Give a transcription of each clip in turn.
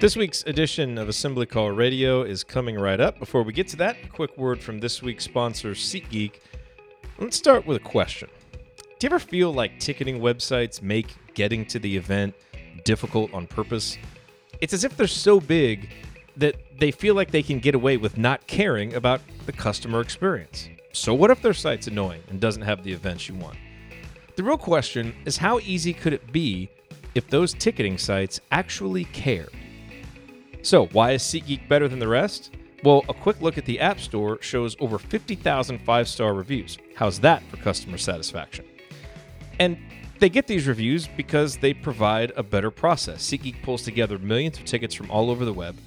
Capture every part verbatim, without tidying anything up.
This week's edition of Assembly Call Radio is coming right up. Before we get to that, a quick word from this week's sponsor, SeatGeek. Let's start with a question. Do you ever feel like ticketing websites make getting to the event difficult on purpose? It's as if they're so big that they feel like they can get away with not caring about the customer experience. So what if their site's annoying and doesn't have the events you want? The real question is, how easy could it be if those ticketing sites actually cared? So, why is SeatGeek better than the rest? Well, a quick look at the App Store shows over fifty thousand five-star reviews. How's that for customer satisfaction? And they get these reviews because they provide a better process. SeatGeek pulls together millions of tickets from all over the web.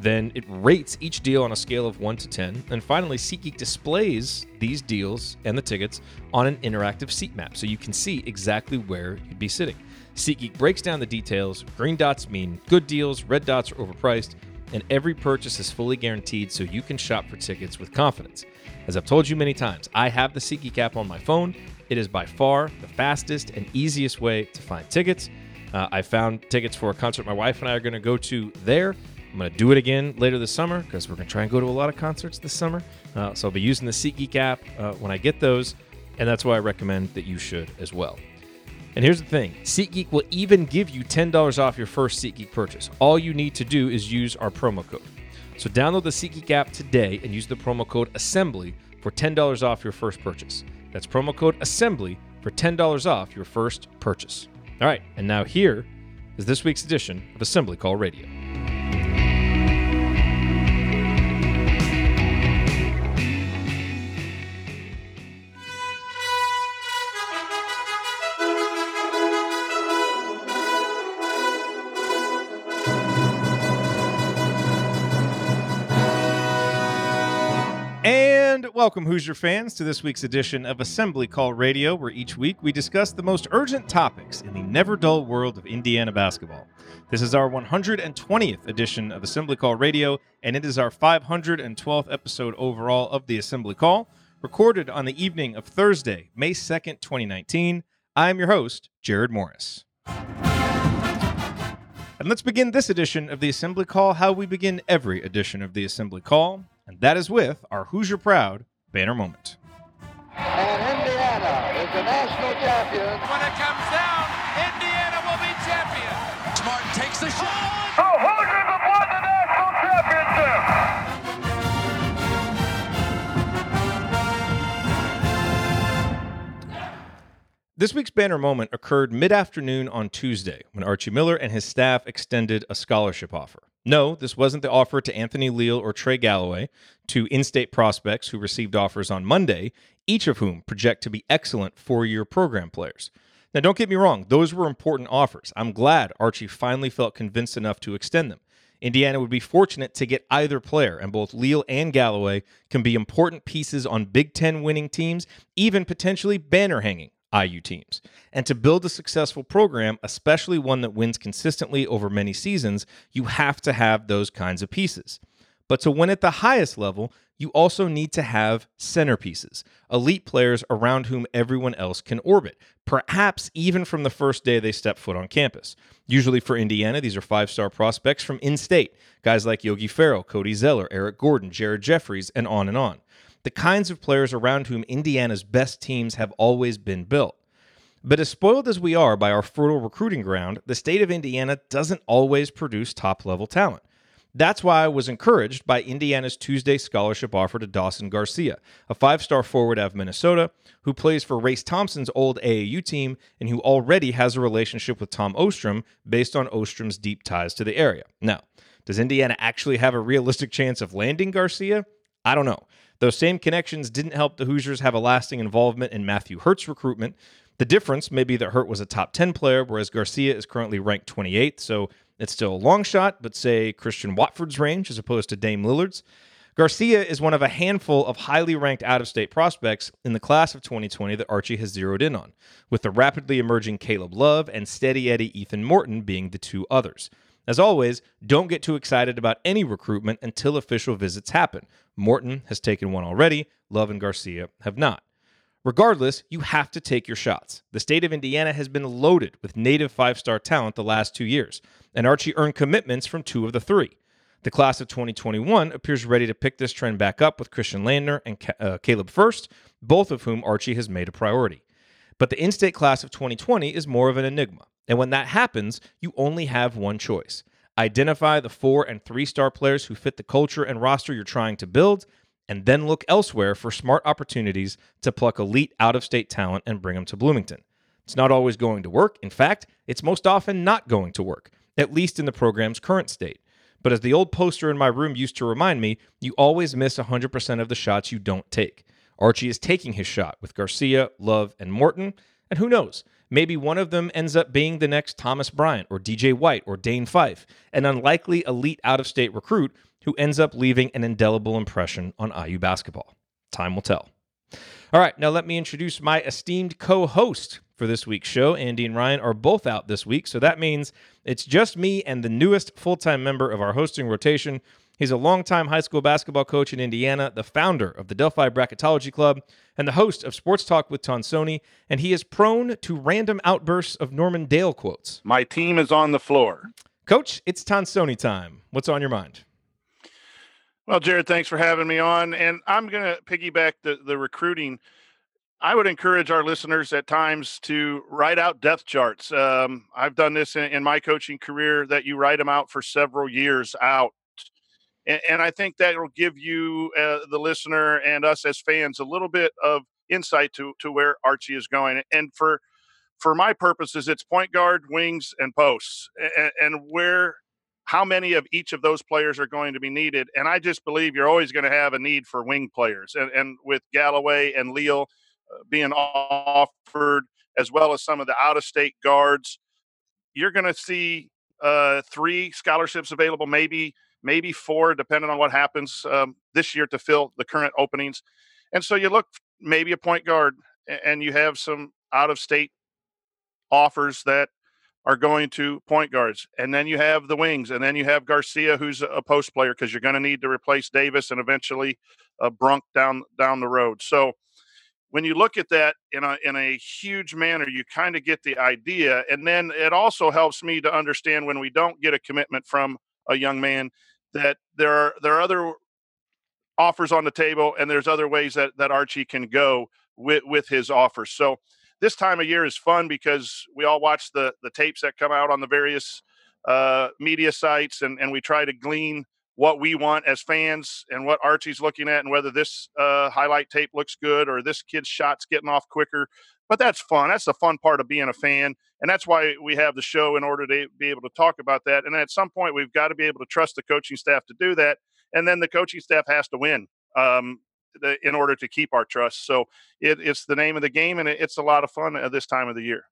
Then it rates each deal on a scale of one to ten. And finally, SeatGeek displays these deals and the tickets on an interactive seat map, so you can see exactly where you'd be sitting. SeatGeek breaks down the details. Green dots mean good deals, red dots are overpriced, and every purchase is fully guaranteed, so you can shop for tickets with confidence. As I've told you many times, I have the SeatGeek app on my phone. It is by far the fastest and easiest way to find tickets. Uh, I found tickets for a concert my wife and I are going to go to there. I'm going to do it again later this summer because we're going to try and go to a lot of concerts this summer. Uh, so I'll be using the SeatGeek app uh, when I get those, and that's why I recommend that you should as well. And here's the thing, SeatGeek will even give you ten dollars off your first SeatGeek purchase. All you need to do is use our promo code. So download the SeatGeek app today and use the promo code ASSEMBLY for ten dollars off your first purchase. That's promo code ASSEMBLY for ten dollars off your first purchase. All right, and now here is this week's edition of Assembly Call Radio. Welcome, Hoosier fans, to this week's edition of Assembly Call Radio, where each week we discuss the most urgent topics in the never-dull world of Indiana basketball. This is our one hundred twentieth edition of Assembly Call Radio, and it is our five hundred twelfth episode overall of the Assembly Call, recorded on the evening of Thursday, May second, twenty nineteen. I am your host, Jerod Morris. And let's begin this edition of the Assembly Call how we begin every edition of the Assembly Call, and that is with our Hoosier Proud banner moment. And Indiana is the national champion. When it comes down, Indiana will be champion. Martin takes the shot. The Hoosiers have won the national championship. This week's banner moment occurred mid-afternoon on Tuesday when Archie Miller and his staff extended a scholarship offer. No, this wasn't the offer to Anthony Leal or Trey Galloway, two in-state prospects who received offers on Monday, each of whom project to be excellent four-year program players. Now, don't get me wrong, those were important offers. I'm glad Archie finally felt convinced enough to extend them. Indiana would be fortunate to get either player, and both Leal and Galloway can be important pieces on Big Ten winning teams, even potentially banner-hanging I U teams. And to build a successful program, especially one that wins consistently over many seasons, you have to have those kinds of pieces. But to win at the highest level, you also need to have centerpieces, elite players around whom everyone else can orbit, perhaps even from the first day they step foot on campus. Usually for Indiana, these are five-star prospects from in-state, guys like Yogi Ferrell, Cody Zeller, Eric Gordon, Jared Jeffries, and on and on. The kinds of players around whom Indiana's best teams have always been built. But as spoiled as we are by our fertile recruiting ground, the state of Indiana doesn't always produce top-level talent. That's why I was encouraged by Indiana's Tuesday scholarship offer to Dawson Garcia, a five-star forward out of Minnesota who plays for Race Thompson's old A A U team and who already has a relationship with Tom Ostrom based on Ostrom's deep ties to the area. Now, does Indiana actually have a realistic chance of landing Garcia? I don't know. Those same connections didn't help the Hoosiers have a lasting involvement in Matthew Hurt's recruitment. The difference may be that Hurt was a top ten player, whereas Garcia is currently ranked twenty-eighth, so It's still a long shot, but say Christian Watford's range as opposed to Dame Lillard's. Garcia is one of a handful of highly ranked out-of-state prospects in the class of twenty twenty that Archie has zeroed in on, with the rapidly emerging Caleb Love and steady Eddie Ethan Morton being the two others. As always, don't get too excited about any recruitment until official visits happen. Morton has taken one already. Love and Garcia have not. Regardless, you have to take your shots. The state of Indiana has been loaded with native five-star talent the last two years, and Archie earned commitments from two of the three. The class of twenty twenty-one appears ready to pick this trend back up with Christian Landner and uh, Caleb First, both of whom Archie has made a priority. But the in-state class of twenty twenty is more of an enigma, and when that happens, you only have one choice. Identify the four- and three-star players who fit the culture and roster you're trying to build, and then look elsewhere for smart opportunities to pluck elite out-of-state talent and bring them to Bloomington. It's not always going to work. In fact, it's most often not going to work, at least in the program's current state. But as the old poster in my room used to remind me, you always miss one hundred percent of the shots you don't take. Archie is taking his shot with Garcia, Love, and Morton. And who knows, maybe one of them ends up being the next Thomas Bryant or D J White or Dane Fife, an unlikely elite out-of-state recruit who ends up leaving an indelible impression on I U basketball. Time will tell. All right, now let me introduce my esteemed co-host for this week's show. Andy and Ryan are both out this week, so that means it's just me and the newest full-time member of our hosting rotation. He's a longtime high school basketball coach in Indiana, the founder of the Delphi Bracketology Club, and the host of Sports Talk with Tonsoni, and he is prone to random outbursts of Norman Dale quotes. My team is on the floor. Coach, it's Tonsoni time. What's on your mind? Well, Jared, thanks for having me on, and I'm going to piggyback the, the recruiting. I would encourage our listeners at times to write out depth charts. Um, I've done this in, in my coaching career, that you write them out for several years out. And, and I think that will give you, uh, the listener and us as fans, a little bit of insight to, to where Archie is going. And for for my purposes, it's point guard, wings, and posts, and, and where how many of each of those players are going to be needed. And I just believe you're always going to have a need for wing players. And, and with Galloway and Leal being offered, as well as some of the out-of-state guards, you're going to see uh, three scholarships available, maybe maybe four, depending on what happens um, this year to fill the current openings. And so you look maybe a point guard, and you have some out-of-state offers that are going to point guards. And then you have the wings, and then you have Garcia, who's a post player, because you're going to need to replace Davis and eventually uh, Brunk down down the road. So when you look at that in a in a huge manner, you kind of get the idea. And then it also helps me to understand, when we don't get a commitment from a young man, that there are there are other offers on the table, and there's other ways that, that Archie can go with, with his offers. So this time of year is fun, because we all watch the, the tapes that come out on the various uh, media sites, and, and we try to glean what we want as fans and what Archie's looking at, and whether this uh, highlight tape looks good or this kid's shot's getting off quicker. But that's fun. That's the fun part of being a fan, and that's why we have the show, in order to be able to talk about that. And at some point, we've got to be able to trust the coaching staff to do that, and then the coaching staff has to win. Um, in order to keep our trust. So it, it's the name of the game, and it, it's a lot of fun at this time of the year.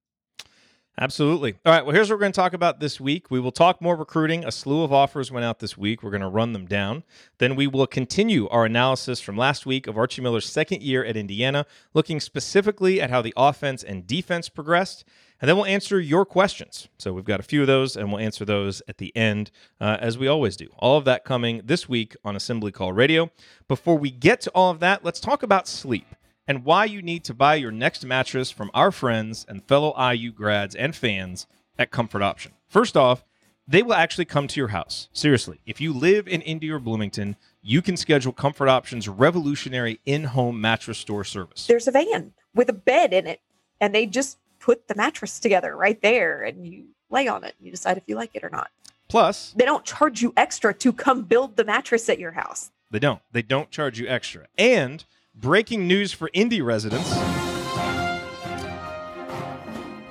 Absolutely. All right, well, here's what we're going to talk about this week. We will talk more recruiting. A slew of offers went out this week. We're going to run them down. Then we will continue our analysis from last week of Archie Miller's second year at Indiana, looking specifically at how the offense and defense progressed. And then we'll answer your questions. So we've got a few of those, and we'll answer those at the end, uh, as we always do. All of that coming this week on Assembly Call Radio. Before we get to all of that, let's talk about sleep and why you need to buy your next mattress from our friends and fellow I U grads and fans at Comfort Option. First off, they will actually come to your house. Seriously, if you live in Indy or Bloomington, you can schedule Comfort Option's revolutionary in-home mattress store service. There's a van with a bed in it, and they just put the mattress together right there, and you lay on it. You decide if you like it or not. Plus, they don't charge you extra to come build the mattress at your house. They don't. They don't charge you extra. And breaking news for Indy residents,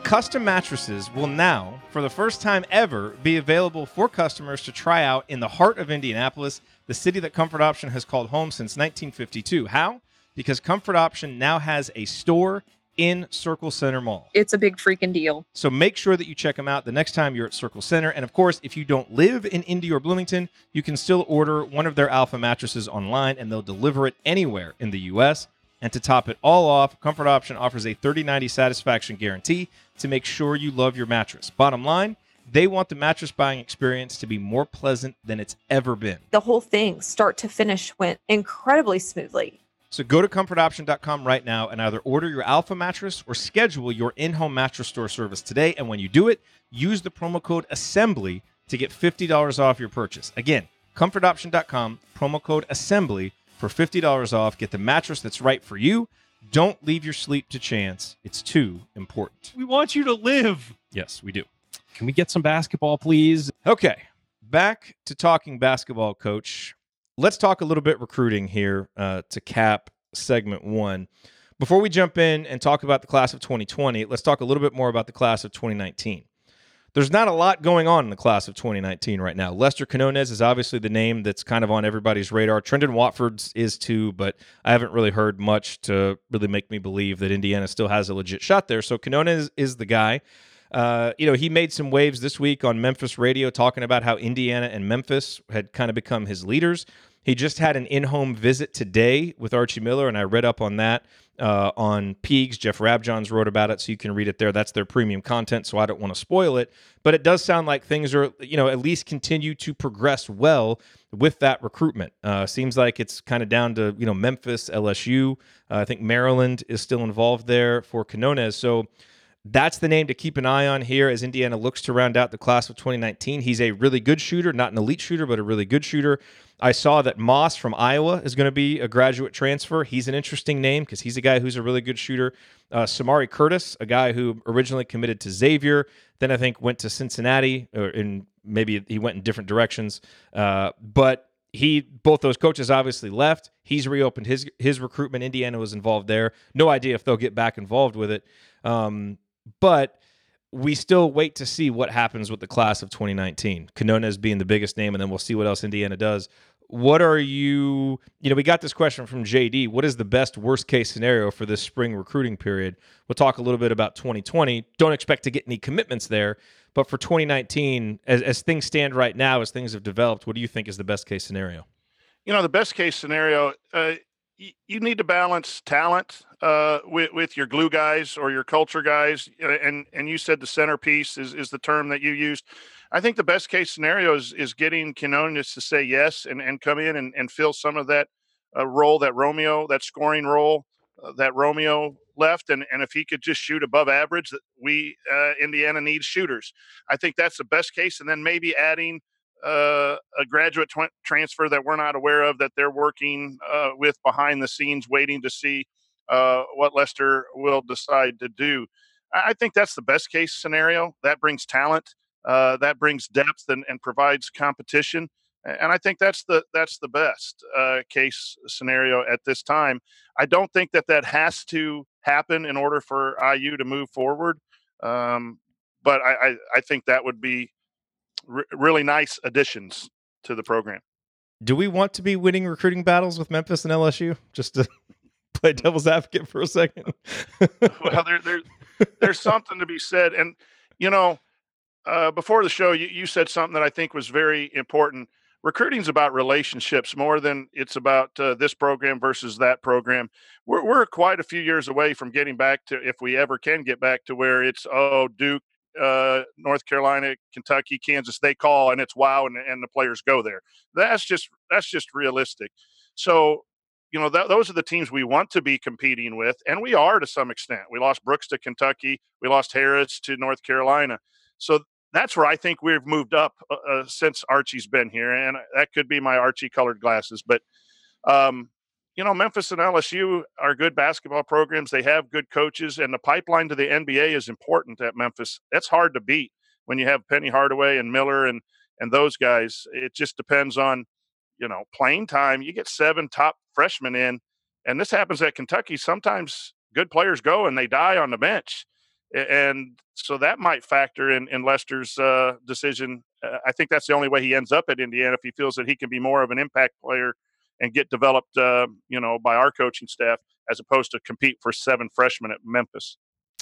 custom mattresses will now, for the first time ever, be available for customers to try out in the heart of Indianapolis, the city that Comfort Option has called home since nineteen fifty-two. How? Because Comfort Option now has a store in Circle Center Mall. It's a big freaking deal. So make sure that you check them out the next time you're at Circle Center. And of course, if you don't live in Indy or Bloomington, you can still order one of their Alpha mattresses online and they'll deliver it anywhere in the U S. And to top it all off, Comfort Option offers a thirty ninety satisfaction guarantee to make sure you love your mattress. Bottom line, they want the mattress buying experience to be more pleasant than it's ever been. The whole thing, start to finish, went incredibly smoothly. So go to comfort option dot com right now and either order your Alpha mattress or schedule your in-home mattress store service today. And when you do it, use the promo code ASSEMBLY to get fifty dollars off your purchase. Again, comfort option dot com, promo code ASSEMBLY for fifty dollars off. Get the mattress that's right for you. Don't leave your sleep to chance. It's too important. We want you to live. Yes, we do. Can we get some basketball, please? Okay, back to talking basketball, Coach. Let's talk a little bit recruiting here uh, to cap segment one. Before we jump in and talk about the class of twenty twenty, let's talk a little bit more about the class of twenty nineteen. There's not a lot going on in the class of twenty nineteen right now. Lester Quinones is obviously the name that's kind of on everybody's radar. Trendon Watford's is too, but I haven't really heard much to really make me believe that Indiana still has a legit shot there. So Quinones is the guy. Uh, you know, he made some waves this week on Memphis radio talking about how Indiana and Memphis had kind of become his leaders. He just had an in-home visit today with Archie Miller, and I read up on that uh, on Pigs. Jeff Rabjohns wrote about it, so you can read it there. That's their premium content, so I don't want to spoil it. But it does sound like things are, you know, at least continue to progress well with that recruitment. Uh, seems like it's kind of down to, you know, Memphis, L S U. Uh, I think Maryland is still involved there for Quinones. So that's the name to keep an eye on here as Indiana looks to round out the class of twenty nineteen. He's a really good shooter, not an elite shooter, but a really good shooter. I saw that Moss from Iowa is going to be a graduate transfer. He's an interesting name because he's a guy who's a really good shooter. Uh, Samari Curtis, a guy who originally committed to Xavier, then I think went to Cincinnati, or in, maybe he went in different directions. Uh, but he, both those coaches obviously left. He's reopened his his recruitment. Indiana was involved there. No idea if they'll get back involved with it. Um, But we still wait to see what happens with the class of twenty nineteen, Quinones being the biggest name, and then we'll see what else Indiana does. What are you, you know, we got this question from J D. What is the best worst case scenario for this spring recruiting period? We'll talk a little bit about twenty twenty. Don't expect to get any commitments there. But for twenty nineteen, as, as things stand right now, as things have developed, what do you think is the best case scenario? You know, the best case scenario, uh, y- you need to balance talent Uh, with, with your glue guys or your culture guys. And, and you said the centerpiece is, is the term that you used. I think the best case scenario is, is getting Quinones to say yes and, and come in and, and fill some of that uh, role, that Romeo, that scoring role uh, that Romeo left. And, and if he could just shoot above average, we, uh, Indiana needs shooters. I think that's the best case. And then maybe adding uh, a graduate tw- transfer that we're not aware of, that they're working uh, with behind the scenes, waiting to see Uh, what Lester will decide to do. I think that's the best case scenario. That brings talent, uh, that brings depth, and, and provides competition. And I think that's the that's the best uh, case scenario at this time. I don't think that that has to happen in order for I U to move forward. Um, but I, I, I think that would be re- really nice additions to the program. Do we want to be winning recruiting battles with Memphis and L S U? Just to play devil's advocate for a second. Well, there, there, there's something to be said. And, you know, uh, before the show, you, you said something that I think was very important. Recruiting's about relationships more than it's about uh, this program versus that program. We're, we're quite a few years away from getting back to, if we ever can get back to where it's, oh, Duke, uh, North Carolina, Kentucky, Kansas, they call and it's wow. And, and the players go there. That's just, that's just realistic. So, you know, th- those are the teams we want to be competing with, and we are to some extent. We lost Brooks to Kentucky. We lost Harris to North Carolina. So that's where I think we've moved up uh, since Archie's been here, and that could be my Archie-colored glasses. But, um, you know, Memphis and L S U are good basketball programs. They have good coaches, and the pipeline to the N B A is important at Memphis. That's hard to beat when you have Penny Hardaway and Miller and and those guys. It just depends on, you know, playing time. You get seven top freshmen in, and this happens at Kentucky. Sometimes good players go and they die on the bench. And so that might factor in, in Lester's uh, decision. Uh, I think that's the only way he ends up at Indiana, if he feels that he can be more of an impact player and get developed, uh, you know, by our coaching staff. as opposed to compete for seven freshmen at Memphis.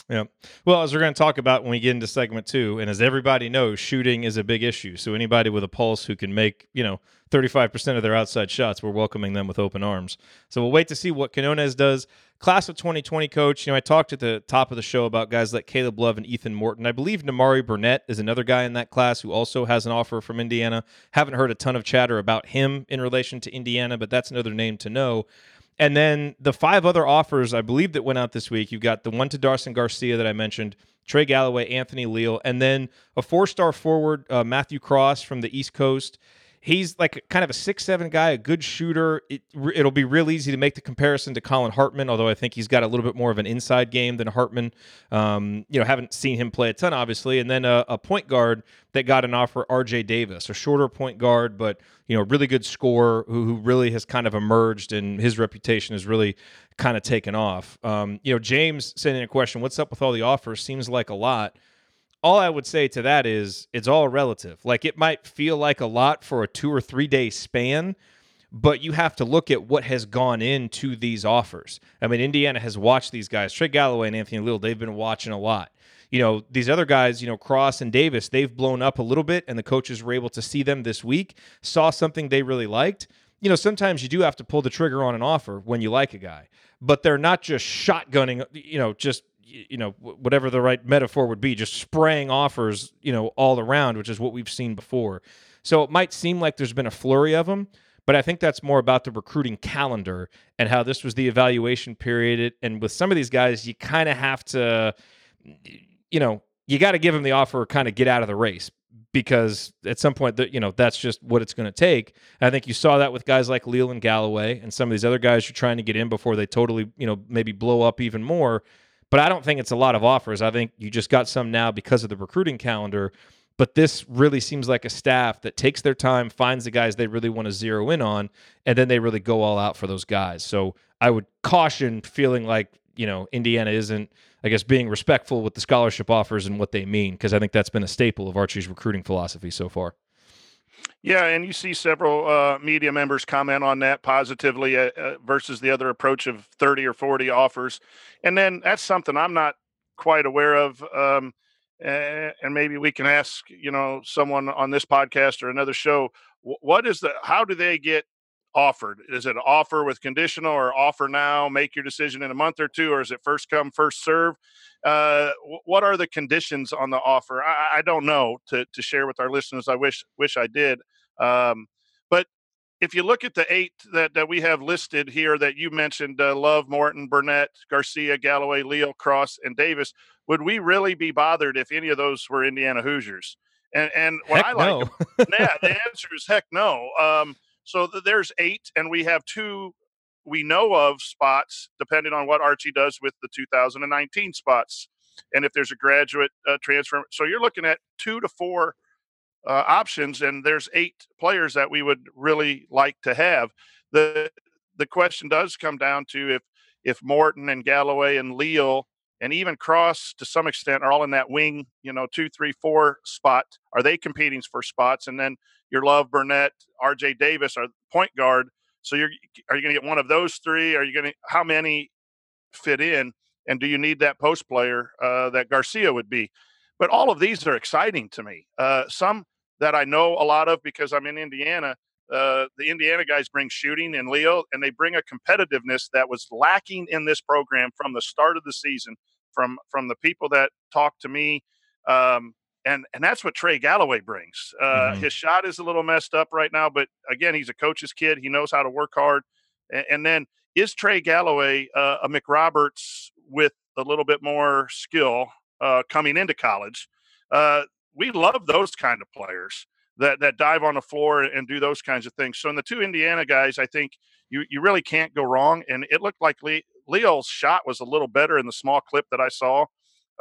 Yeah. Well, as we're going to talk about when we get into segment two, and as everybody knows, shooting is a big issue. So anybody with a pulse who can make, you know, thirty-five percent of their outside shots, we're welcoming them with open arms. So we'll wait to see what Quinones does. Class of twenty twenty, coach, you know, I talked at the top of the show about guys like Caleb Love and Ethan Morton. I believe Namari Burnett is another guy in that class who also has an offer from Indiana. Haven't heard a ton of chatter about him in relation to Indiana, but that's another name to know. And then the five other offers, I believe, that went out this week, you've got the one to Dawson Garcia that I mentioned, Trey Galloway, Anthony Leal, and then a four-star forward, uh, Matthew Cross from the East Coast. He's like kind of a six seven guy, a good shooter. It, it'll be real easy to make the comparison to Colin Hartman, although I think he's got a little bit more of an inside game than Hartman. Um, you know, haven't seen him play a ton, obviously. And then a, a point guard that got an offer, R J Davis, a shorter point guard, but, you know, really good scorer who, who really has kind of emerged, and his reputation has really kind of taken off. Um, you know, James sent in a question, what's up with all the offers? Seems like a lot. All I would say to that is it's all relative. Like, it might feel like a lot for a two or three day span, but you have to look at what has gone into these offers. I mean, Indiana has watched these guys, Trey Galloway and Anthony Leal, they've been watching a lot. You know, these other guys, you know, Cross and Davis, they've blown up a little bit, and the coaches were able to see them this week, saw something they really liked. You know, sometimes you do have to pull the trigger on an offer when you like a guy, but they're not just shotgunning, you know, just, you know, whatever the right metaphor would be, just spraying offers, you know, all around, which is what we've seen before. So it might seem like there's been a flurry of them, but I think that's more about the recruiting calendar and how this was the evaluation period. And with some of these guys, you kind of have to, you know, you got to give them the offer, kind of get out of the race, because at some point, the, you know, that's just what it's going to take. And I think you saw that with guys like Leal and Galloway and some of these other guys you're trying to get in before they totally, you know, maybe blow up even more. But I don't think it's a lot of offers. I think you just got some now because of the recruiting calendar. But this really seems like a staff that takes their time, finds the guys they really want to zero in on, and then they really go all out for those guys. So I would caution feeling like, you know, Indiana isn't, I guess, being respectful with the scholarship offers and what they mean, because I think that's been a staple of Archie's recruiting philosophy so far. Yeah, and you see several uh, media members comment on that positively uh, uh, versus the other approach of thirty or forty offers. And then that's something I'm not quite aware of. Um, and maybe we can ask, you know, someone on this podcast or another show, what is the, how do they get offered? Is it an offer with conditional or offer now, make your decision in a month or two, or is it first come, first serve? Uh, what are the conditions on the offer? I, I don't know to, to share with our listeners. I wish, wish I did. Um, but if you look at the eight that, that we have listed here that you mentioned, uh, Love, Morton, Burnett, Garcia, Galloway, Leal, Cross, and Davis, would we really be bothered if any of those were Indiana Hoosiers? And, and what heck I no. like, yeah, the answer is heck no. Um, So there's eight, and we have two we know of spots, depending on what Archie does with the two thousand nineteen spots. And if there's a graduate uh, transfer. So you're looking at two to four uh, options, and there's eight players that we would really like to have. The the question does come down to if, if Morton and Galloway and Leal and even Cross, to some extent, are all in that wing, you know, two, three, four spot. Are they competing for spots? And then your Love, Burnett, R J Davis are point guard. So you're are you going to get one of those three? Are you going to how many fit in? And do you need that post player uh, that Garcia would be? But all of these are exciting to me. Uh, some that I know a lot of because I'm in Indiana. Uh, the Indiana guys bring shooting and Leo, and they bring a competitiveness that was lacking in this program from the start of the season, from from the people that talked to me. Um, and, and that's what Trey Galloway brings. Uh, mm-hmm. His shot is a little messed up right now, but again, he's a coach's kid. He knows how to work hard. And, and then is Trey Galloway uh, a McRoberts with a little bit more skill uh, coming into college? Uh, we love those kind of players that that dive on the floor and do those kinds of things. So in the two Indiana guys, I think you you really can't go wrong. And it looked like Le- Leal's shot was a little better in the small clip that I saw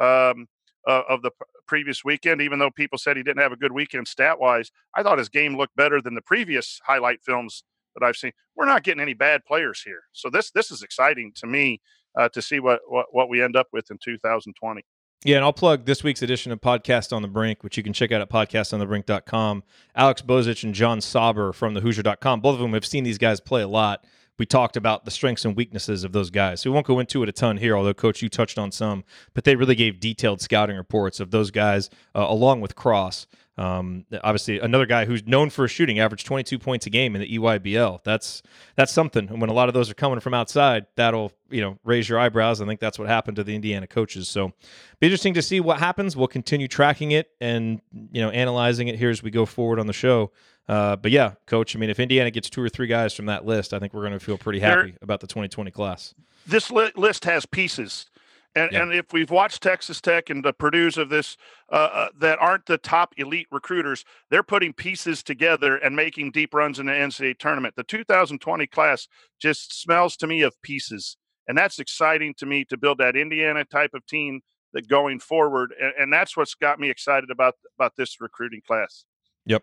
um, uh, of the p- previous weekend, even though people said he didn't have a good weekend stat-wise. I thought his game looked better than the previous highlight films that I've seen. We're not getting any bad players here. So this this is exciting to me uh, to see what, what what we end up with in two thousand twenty. Yeah, and I'll plug this week's edition of Podcast on the Brink, which you can check out at podcast on the brink dot com. Alex Bozich and John Sauber from the Hoosier dot com, both of them have seen these guys play a lot, we talked about the strengths and weaknesses of those guys. So we won't go into it a ton here, although, Coach, you touched on some. But they really gave detailed scouting reports of those guys, uh, along with Cross. Um, obviously, another guy who's known for his shooting, averaged twenty-two points a game in the E Y B L. That's that's something. And when a lot of those are coming from outside, that'll you know raise your eyebrows. I think that's what happened to the Indiana coaches. So, be interesting to see what happens. We'll continue tracking it and you know analyzing it here as we go forward on the show. Uh, but yeah, Coach, I mean, if Indiana gets two or three guys from that list, I think we're going to feel pretty happy there, about the twenty twenty class. This li- list has pieces. And, yeah. and if we've watched Texas Tech and the Purdue's of this uh, uh, that aren't the top elite recruiters, they're putting pieces together and making deep runs in the N C double A tournament. The two thousand twenty class just smells to me of pieces. And that's exciting to me to build that Indiana type of team that going forward. And, and that's what's got me excited about, about this recruiting class. Yep.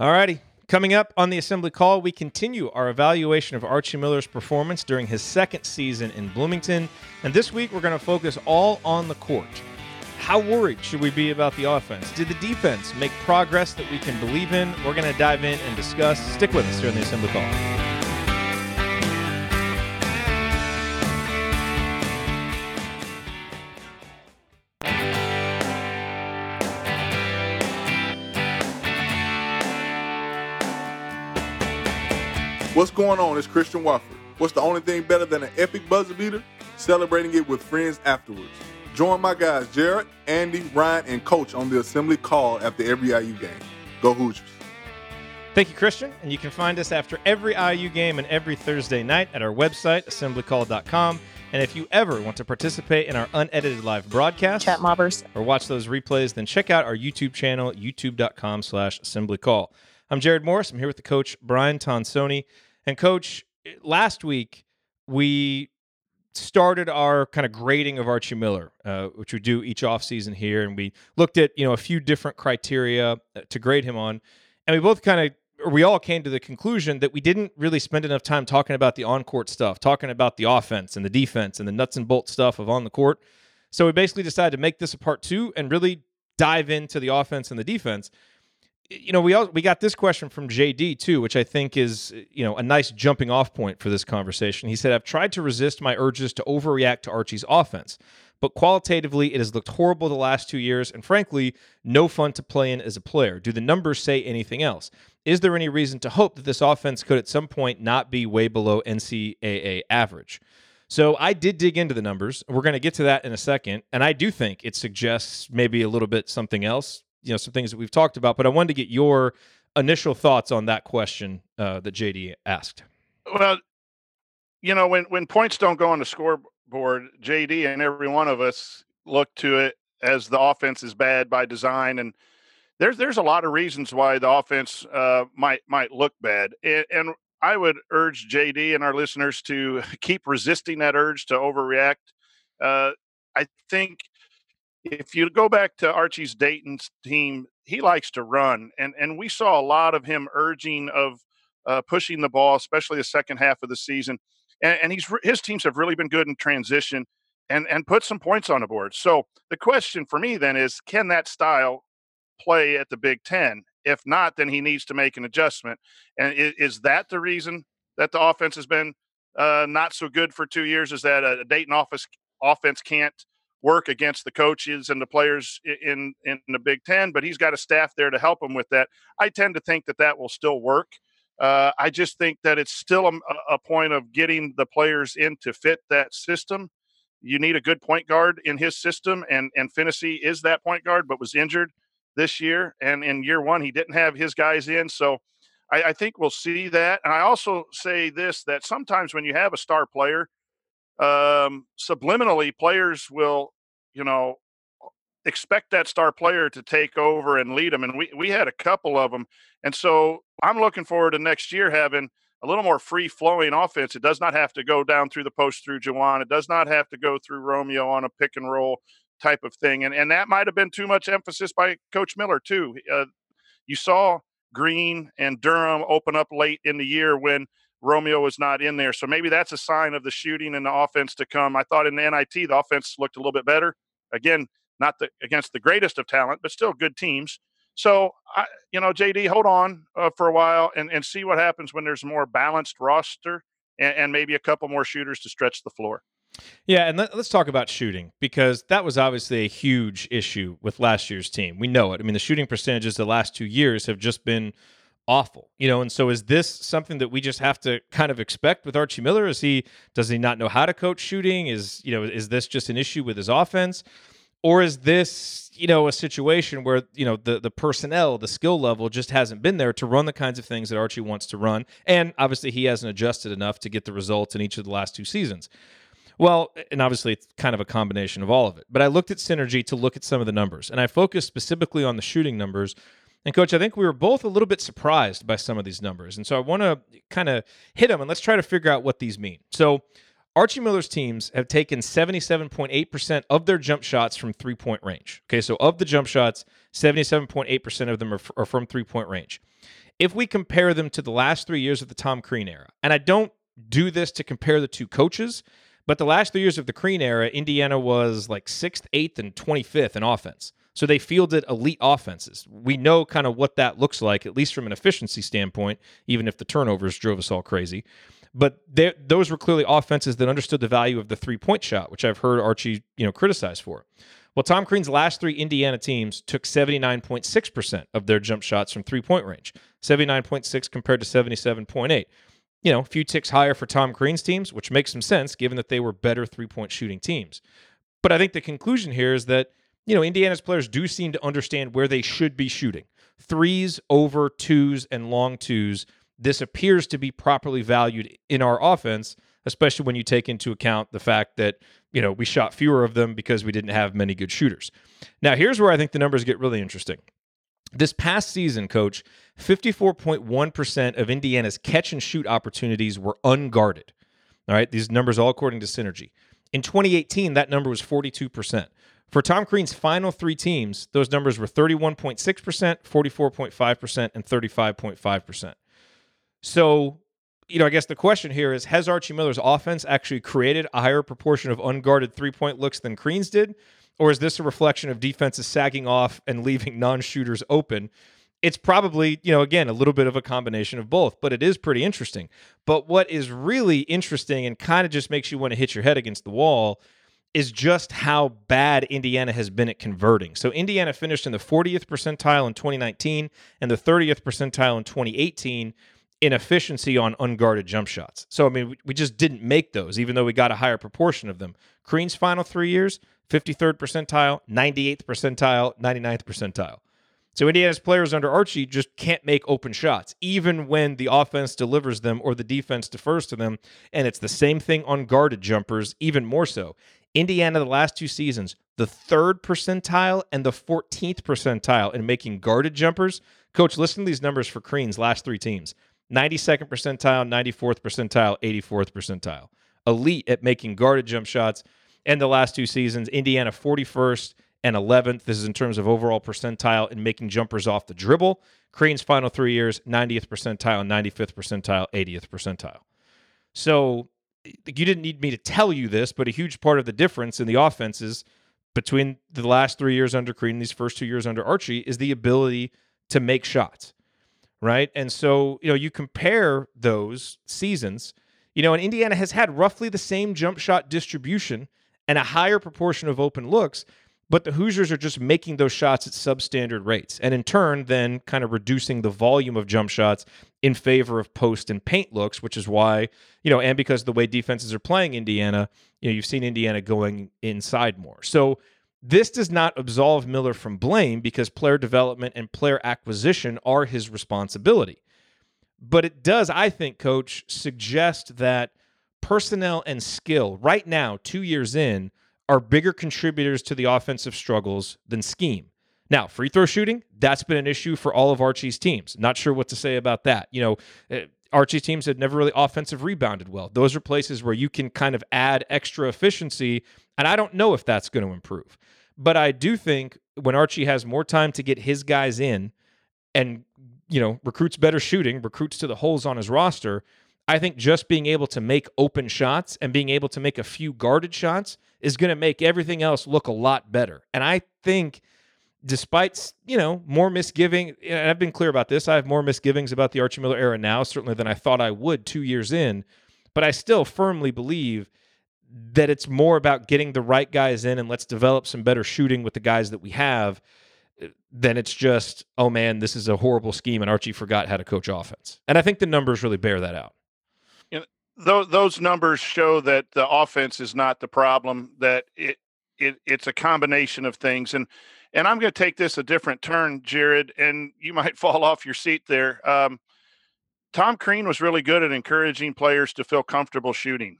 All righty. Coming up on the Assembly Call, we continue our evaluation of Archie Miller's performance during his second season in Bloomington. And this week, we're going to focus all on the court. How worried should we be about the offense? Did the defense make progress that we can believe in? We're going to dive in and discuss. Stick with us here on the Assembly Call. What's going on? It's Christian Wofford. What's the only thing better than an epic buzzer beater? Celebrating it with friends afterwards. Join my guys Jared, Andy, Ryan, and Coach on the Assembly Call after every I U game. Go Hoosiers. Thank you, Christian. And you can find us after every I U game and every Thursday night at our website, assembly call dot com. And if you ever want to participate in our unedited live broadcast Chat mobbers. Or watch those replays, then check out our YouTube channel, youtube.com slash assemblycall. I'm Jerod Morris. I'm here with the coach, Brian Tonsoni. And, Coach, last week we started our kind of grading of Archie Miller, uh, which we do each offseason here, and we looked at you know a few different criteria to grade him on, and we both kind of, or we all came to the conclusion that we didn't really spend enough time talking about the on-court stuff, talking about the offense and the defense and the nuts and bolts stuff of on the court. So we basically decided to make this a part two and really dive into the offense and the defense. You know, we all, we got this question from J D, too, which I think is, you know, a nice jumping off point for this conversation. He said, I've tried to resist my urges to overreact to Archie's offense, but qualitatively it has looked horrible the last two years and, frankly, no fun to play in as a player. Do the numbers say anything else? Is there any reason to hope that this offense could at some point not be way below N C double A average? So I did dig into the numbers. We're going to get to that in a second, and I do think it suggests maybe a little bit something else. You know, some things that we've talked about, but I wanted to get your initial thoughts on that question uh, that J D asked. Well, you know, when, when points don't go on the scoreboard, J D and every one of us look to it as the offense is bad by design. And there's, there's a lot of reasons why the offense uh, might, might look bad. And, and I would urge J D and our listeners to keep resisting that urge to overreact. Uh, I think, if you go back to Archie's Dayton team, he likes to run. And and we saw a lot of him urging of uh, pushing the ball, especially the second half of the season. And, and he's his teams have really been good in transition and, and put some points on the board. So the question for me then is, can that style play at the Big Ten? If not, then he needs to make an adjustment. And is, is that the reason that the offense has been uh, not so good for two years, is that a Dayton office offense can't work against the coaches and the players in, in the Big Ten, but he's got a staff there to help him with that. I tend to think that that will still work. Uh, I just think that it's still a, a point of getting the players in to fit that system. You need a good point guard in his system, and, and Finney is that point guard, but was injured this year. And in year one, he didn't have his guys in. So I, I think we'll see that. And I also say this, that sometimes when you have a star player, Um, subliminally players will, you know, expect that star player to take over and lead them. And we, we had a couple of them. And so I'm looking forward to next year having a little more free flowing offense. It does not have to go down through the post through Juwan. It does not have to go through Romeo on a pick and roll type of thing. And, and that might've been too much emphasis by Coach Miller too. Uh, you saw Green and Durham open up late in the year when Romeo was not in there. So maybe that's a sign of the shooting and the offense to come. I thought in the N I T, the offense looked a little bit better. Again, not the, against the greatest of talent, but still good teams. So, I, you know, J D, hold on uh, for a while and, and see what happens when there's a more balanced roster and, and maybe a couple more shooters to stretch the floor. Yeah, and let, let's talk about shooting, because that was obviously a huge issue with last year's team. We know it. I mean, the shooting percentages the last two years have just been awful, you know, and so is this something that we just have to kind of expect with Archie Miller? Is he, does he not know how to coach shooting? Is, you know, is this just an issue with his offense? Or is this, you know, a situation where, you know, the, the personnel, the skill level just hasn't been there to run the kinds of things that Archie wants to run? And obviously he hasn't adjusted enough to get the results in each of the last two seasons. Well, and obviously it's kind of a combination of all of it, but I looked at Synergy to look at some of the numbers, and I focused specifically on the shooting numbers. And, Coach, I think we were both a little bit surprised by some of these numbers. And so I want to kind of hit them, and let's try to figure out what these mean. So Archie Miller's teams have taken seventy-seven point eight percent of their jump shots from three-point range. Okay, so of the jump shots, seventy-seven point eight percent of them are, f- are from three-point range. If we compare them to the last three years of the Tom Crean era, and I don't do this to compare the two coaches, but the last three years of the Crean era, Indiana was like sixth, eighth, and twenty-fifth in offense. So they fielded elite offenses. We know kind of what that looks like, at least from an efficiency standpoint, even if the turnovers drove us all crazy. But those were clearly offenses that understood the value of the three-point shot, which I've heard Archie, you know, criticize for. Well, Tom Crean's last three Indiana teams took seventy-nine point six percent of their jump shots from three-point range, seventy-nine point six compared to seventy-seven point eight. You know, a few ticks higher for Tom Crean's teams, which makes some sense given that they were better three-point shooting teams. But I think the conclusion here is that, you know, Indiana's players do seem to understand where they should be shooting. Threes over twos and long twos. This appears to be properly valued in our offense, especially when you take into account the fact that, you know, we shot fewer of them because we didn't have many good shooters. Now, here's where I think the numbers get really interesting. This past season, Coach, fifty-four point one percent of Indiana's catch and shoot opportunities were unguarded. All right, these numbers all according to Synergy. In twenty eighteen, that number was forty-two percent. For Tom Crean's final three teams, those numbers were thirty-one point six percent, forty-four point five percent, and thirty-five point five percent. So, you know, I guess the question here is, has Archie Miller's offense actually created a higher proportion of unguarded three-point looks than Crean's did? Or is this a reflection of defenses sagging off and leaving non-shooters open? It's probably, you know, again, a little bit of a combination of both, but it is pretty interesting. But what is really interesting and kind of just makes you want to hit your head against the wall is just how bad Indiana has been at converting. So Indiana finished in the fortieth percentile in twenty nineteen and the thirtieth percentile in twenty eighteen in efficiency on unguarded jump shots. So, I mean, we just didn't make those, even though we got a higher proportion of them. Crean's final three years, fifty-third percentile, ninety-eighth percentile, ninety-ninth percentile. So Indiana's players under Archie just can't make open shots, even when the offense delivers them or the defense defers to them. And it's the same thing on guarded jumpers, even more so. Indiana, the last two seasons, the third percentile and the fourteenth percentile in making guarded jumpers. Coach, listen to these numbers for Crean's last three teams. ninety-second percentile, ninety-fourth percentile, eighty-fourth percentile. Elite at making guarded jump shots. And the last two seasons, Indiana forty-first and eleventh. This is in terms of overall percentile in making jumpers off the dribble. Crean's final three years, ninetieth percentile, ninety-fifth percentile, eightieth percentile. So, you didn't need me to tell you this, but a huge part of the difference in the offenses between the last three years under Crean and these first two years under Archie is the ability to make shots, right? And so, you know, you compare those seasons, you know, and Indiana has had roughly the same jump shot distribution and a higher proportion of open looks, but the Hoosiers are just making those shots at substandard rates, and in turn then kind of reducing the volume of jump shots in favor of post and paint looks, which is why, you know, and because of the way defenses are playing Indiana, you know, you've seen Indiana going inside more. So this does not absolve Miller from blame, because player development and player acquisition are his responsibility. But it does, I think, Coach, suggest that personnel and skill right now, two years in, are bigger contributors to the offensive struggles than scheme. Now, free throw shooting, that's been an issue for all of Archie's teams. Not sure what to say about that. You know, Archie's teams have never really offensive rebounded well. Those are places where you can kind of add extra efficiency, and I don't know if that's going to improve. But I do think when Archie has more time to get his guys in and, you know, recruits better shooting, recruits to the holes on his roster, I think just being able to make open shots and being able to make a few guarded shots is going to make everything else look a lot better. And I think, despite, you know, more misgiving, and I've been clear about this, I have more misgivings about the Archie Miller era now, certainly than I thought I would two years in, But I still firmly believe that it's more about getting the right guys in and let's develop some better shooting with the guys that we have than it's just, oh man, this is a horrible scheme and Archie forgot how to coach offense. And I think the numbers really bear that out. You know, those numbers show that the offense is not the problem, that it, it it's a combination of things. And and I'm going to take this a different turn, Jared, and you might fall off your seat there. Um, Tom Crean was really good at encouraging players to feel comfortable shooting.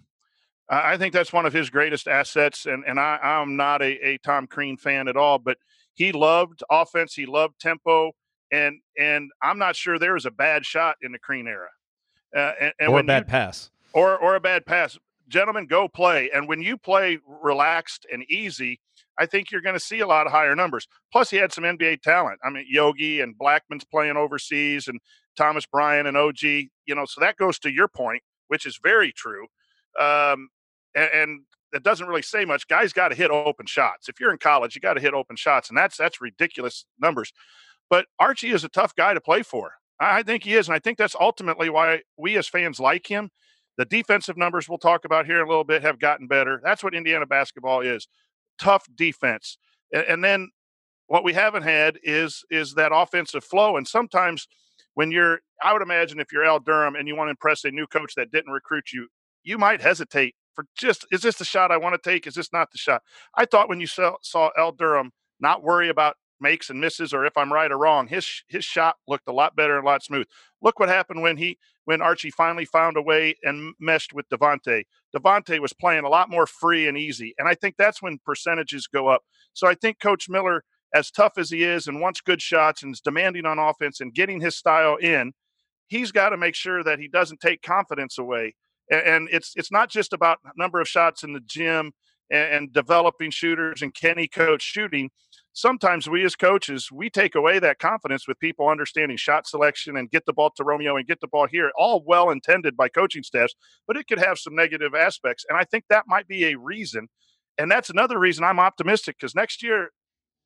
I think that's one of his greatest assets, and, and I, I'm not a, a Tom Crean fan at all, but he loved offense, he loved tempo, and and I'm not sure there was a bad shot in the Crean era. Uh, and, and or a bad you, pass. Or or a bad pass. Gentlemen, go play. And when you play relaxed and easy, I think you're going to see a lot of higher numbers. Plus, he had some N B A talent. I mean, Yogi and Blackman's playing overseas and Thomas Bryant and O G, you know, so that goes to your point, which is very true. Um, And that doesn't really say much. Guys got to hit open shots. If you're in college, you got to hit open shots, and that's that's ridiculous numbers. But Archie is a tough guy to play for. I think he is, and I think that's ultimately why we as fans like him. The defensive numbers we'll talk about here in a little bit have gotten better. That's what Indiana basketball is, tough defense. And, and then what we haven't had is is that offensive flow. And sometimes when you're, I would imagine if you're Al Durham and you want to impress a new coach that didn't recruit you, you might hesitate. For just, is this the shot I want to take? Is this not the shot? I thought when you saw, saw Al Durham not worry about makes and misses or if I'm right or wrong, his his shot looked a lot better and a lot smooth. Look what happened when he when Archie finally found a way and meshed with Devontae. Devontae was playing a lot more free and easy, and I think that's when percentages go up. So I think Coach Miller, as tough as he is and wants good shots and is demanding on offense and getting his style in, he's got to make sure that he doesn't take confidence away. And it's it's not just about number of shots in the gym and, and developing shooters and can he coach shooting. Sometimes we as coaches, we take away that confidence with people understanding shot selection and get the ball to Romeo and get the ball here, all well intended by coaching staffs, but it could have some negative aspects. And I think that might be a reason. And that's another reason I'm optimistic because next year,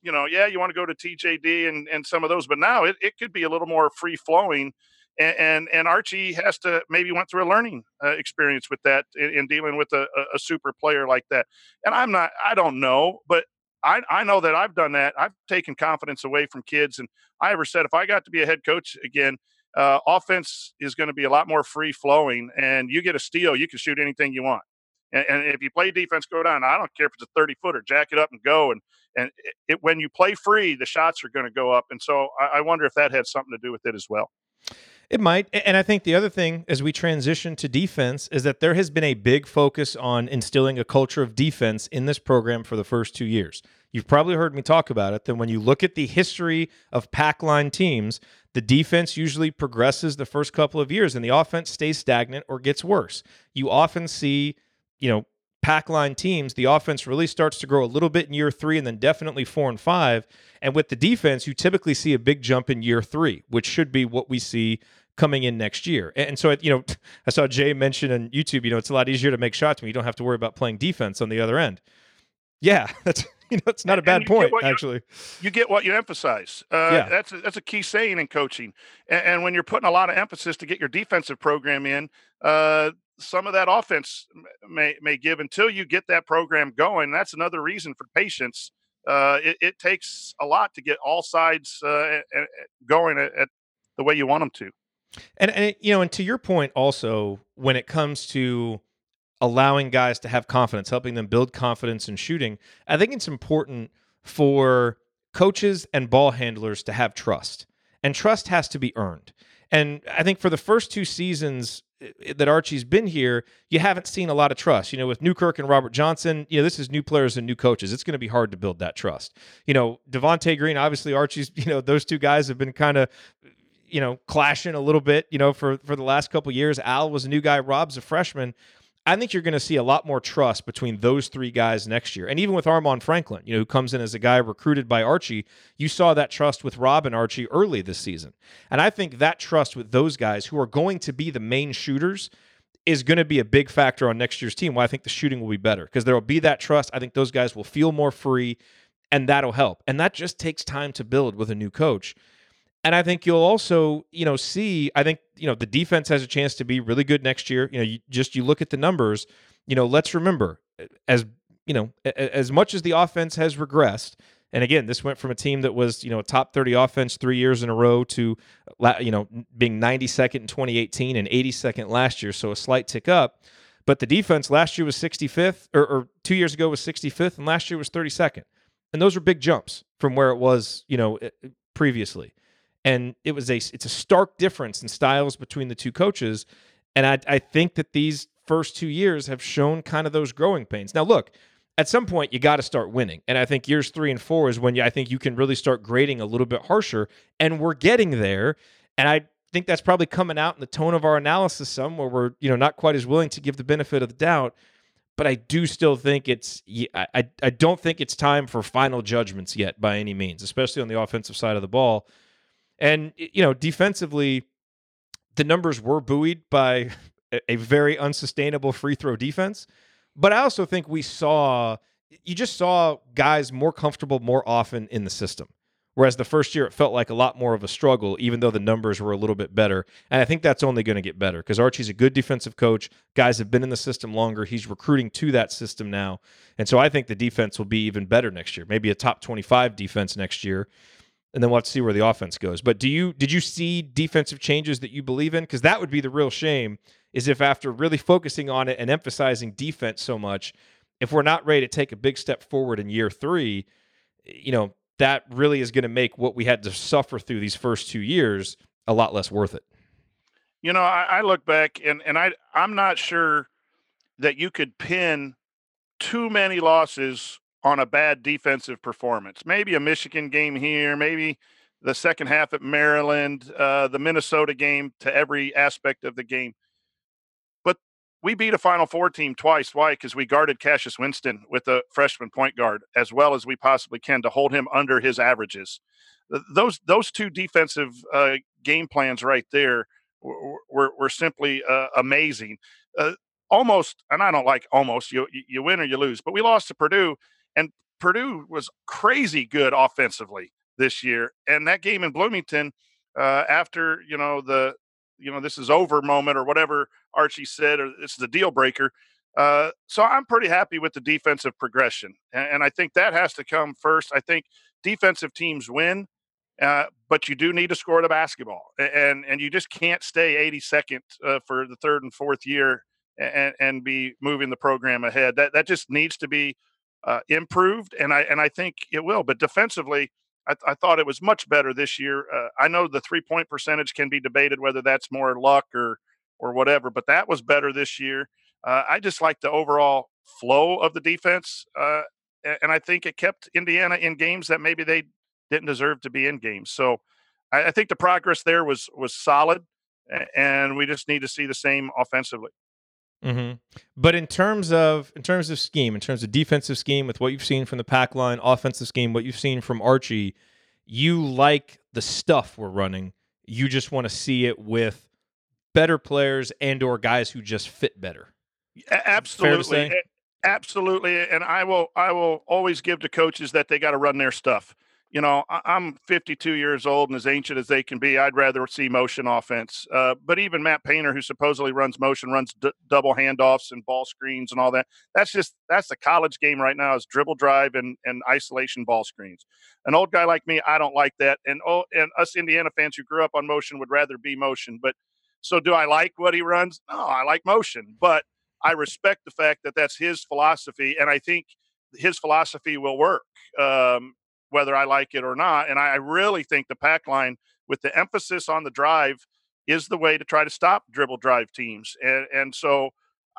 you know, yeah, you want to go to T J D and, and some of those, but now it, it could be a little more free-flowing. And, and and Archie has to maybe went through a learning uh, experience with that in, in dealing with a, a super player like that. And I'm not, I don't know, but I, I know that I've done that. I've taken confidence away from kids. And I ever said, if I got to be a head coach again, uh, offense is going to be a lot more free flowing and you get a steal, you can shoot anything you want. And, and if you play defense, go down. I don't care if it's a thirty footer, jack it up and go. And, and it, it, when you play free, the shots are going to go up. And so I, I wonder if that had something to do with it as well. It might. And I think the other thing as we transition to defense is that there has been a big focus on instilling a culture of defense in this program for the first two years. You've probably heard me talk about it. Then when you look at the history of pack line teams, the defense usually progresses the first couple of years and the offense stays stagnant or gets worse. You often see, you know, pack line teams, the offense really starts to grow a little bit in year three and then definitely four and five. And with the defense, you typically see a big jump in year three, which should be what we see coming in next year. And so, you know, I saw Jay mention on YouTube, you know, it's a lot easier to make shots when you don't have to worry about playing defense on the other end. Yeah, that's, you know, it's not a bad point, actually. You get what you emphasize. Uh, yeah. That's a, that's a key saying in coaching. And, and when you're putting a lot of emphasis to get your defensive program in, uh, some of that offense may, may give until you get that program going. That's another reason for patience. Uh, it, it takes a lot to get all sides uh, going at, at the way you want them to. And, and, you know, and to your point also, when it comes to allowing guys to have confidence, helping them build confidence in shooting, I think it's important for coaches and ball handlers to have trust. And trust has to be earned. And I think for the first two seasons that Archie's been here, you haven't seen a lot of trust. You know, with Newkirk and Robert Johnson, you know, this is new players and new coaches. It's going to be hard to build that trust. You know, Devontae Green, obviously Archie's, you know, those two guys have been kind of, you know, clashing a little bit, you know, for, for the last couple of years. Al was a new guy. Rob's a freshman. I think you're going to see a lot more trust between those three guys next year. And even with Armand Franklin, you know, who comes in as a guy recruited by Archie, you saw that trust with Rob and Archie early this season. And I think that trust with those guys who are going to be the main shooters is going to be a big factor on next year's team. Why I think the shooting will be better because there will be that trust. I think those guys will feel more free and that'll help. And that just takes time to build with a new coach. And I think you'll also, you know, see, I think, you know, the defense has a chance to be really good next year. You know, you just, you look at the numbers, you know, let's remember, as, you know, as much as the offense has regressed, and again, this went from a team that was, you know, a top thirty offense three years in a row to, you know, being ninety-second in twenty eighteen and eighty-second last year, so a slight tick up. But the defense last year was sixty-fifth, or, or two years ago was sixty-fifth, and last year was thirty-second. And those are big jumps from where it was, you know, previously. And it was a it's a stark difference in styles between the two coaches. And I, I think that these first two years have shown kind of those growing pains. Now, look, at some point you got to start winning. And I think years three and four is when you, I think you can really start grading a little bit harsher. And we're getting there. And I think that's probably coming out in the tone of our analysis some, where we're, you know, not quite as willing to give the benefit of the doubt. But I do still think it's I I don't think it's time for final judgments yet by any means, especially on the offensive side of the ball. And, you know, defensively, the numbers were buoyed by a very unsustainable free throw defense. But I also think we saw, you just saw guys more comfortable more often in the system. Whereas the first year, it felt like a lot more of a struggle, even though the numbers were a little bit better. And I think that's only going to get better because Archie's a good defensive coach. Guys have been in the system longer. He's recruiting to that system now. And so I think the defense will be even better next year, maybe a top twenty-five defense next year. And then we'll have to see where the offense goes. But do you did you see defensive changes that you believe in? Because that would be the real shame, is if after really focusing on it and emphasizing defense so much, if we're not ready to take a big step forward in year three, you know, that really is going to make what we had to suffer through these first two years a lot less worth it. You know, I, I look back and, and I I'm not sure that you could pin too many losses on a bad defensive performance. Maybe a Michigan game here, maybe the second half at Maryland, uh, the Minnesota game, to every aspect of the game. But we beat a Final Four team twice. Why? Because we guarded Cassius Winston with a freshman point guard as well as we possibly can to hold him under his averages. Those those two defensive uh, game plans right there were, were, were simply uh, amazing. Uh, almost, and I don't like almost, you you win or you lose, but we lost to Purdue. And Purdue was crazy good offensively this year. And that game in Bloomington, uh, after, you know, the, you know, this is over moment or whatever Archie said, or this is a deal breaker. Uh, so I'm pretty happy with the defensive progression. And, and I think that has to come first. I think defensive teams win, uh, but you do need to score the basketball. And and you just can't stay eighty-second uh, for the third and fourth year and, and be moving the program ahead. That, that just needs to be Uh, improved, and I and I think it will. But defensively, I, th- I thought it was much better this year. Uh, I know the three-point percentage can be debated whether that's more luck or or whatever, but that was better this year. Uh, I just like the overall flow of the defense, uh, and, and I think it kept Indiana in games that maybe they didn't deserve to be in games. So I, I think the progress there was was solid, and we just need to see the same offensively. Mm-hmm. But in terms of in terms of scheme, in terms of defensive scheme, with what you've seen from the pack line, offensive scheme, what you've seen from Archie, you like the stuff we're running. You just want to see it with better players and or guys who just fit better. Absolutely, absolutely. And I will I will always give to coaches that they got to run their stuff. You know, I'm fifty-two years old and as ancient as they can be. I'd rather see motion offense. Uh, but even Matt Painter, who supposedly runs motion, runs d- double handoffs and ball screens and all that. That's just that's the college game right now, is dribble drive and, and isolation ball screens. An old guy like me, I don't like that. And oh, and us Indiana fans who grew up on motion would rather be motion. But so do I like what he runs? No, I like motion. But I respect the fact that that's his philosophy. And I think his philosophy will work. Um, whether I like it or not. And I really think the pack line with the emphasis on the drive is the way to try to stop dribble drive teams. And and so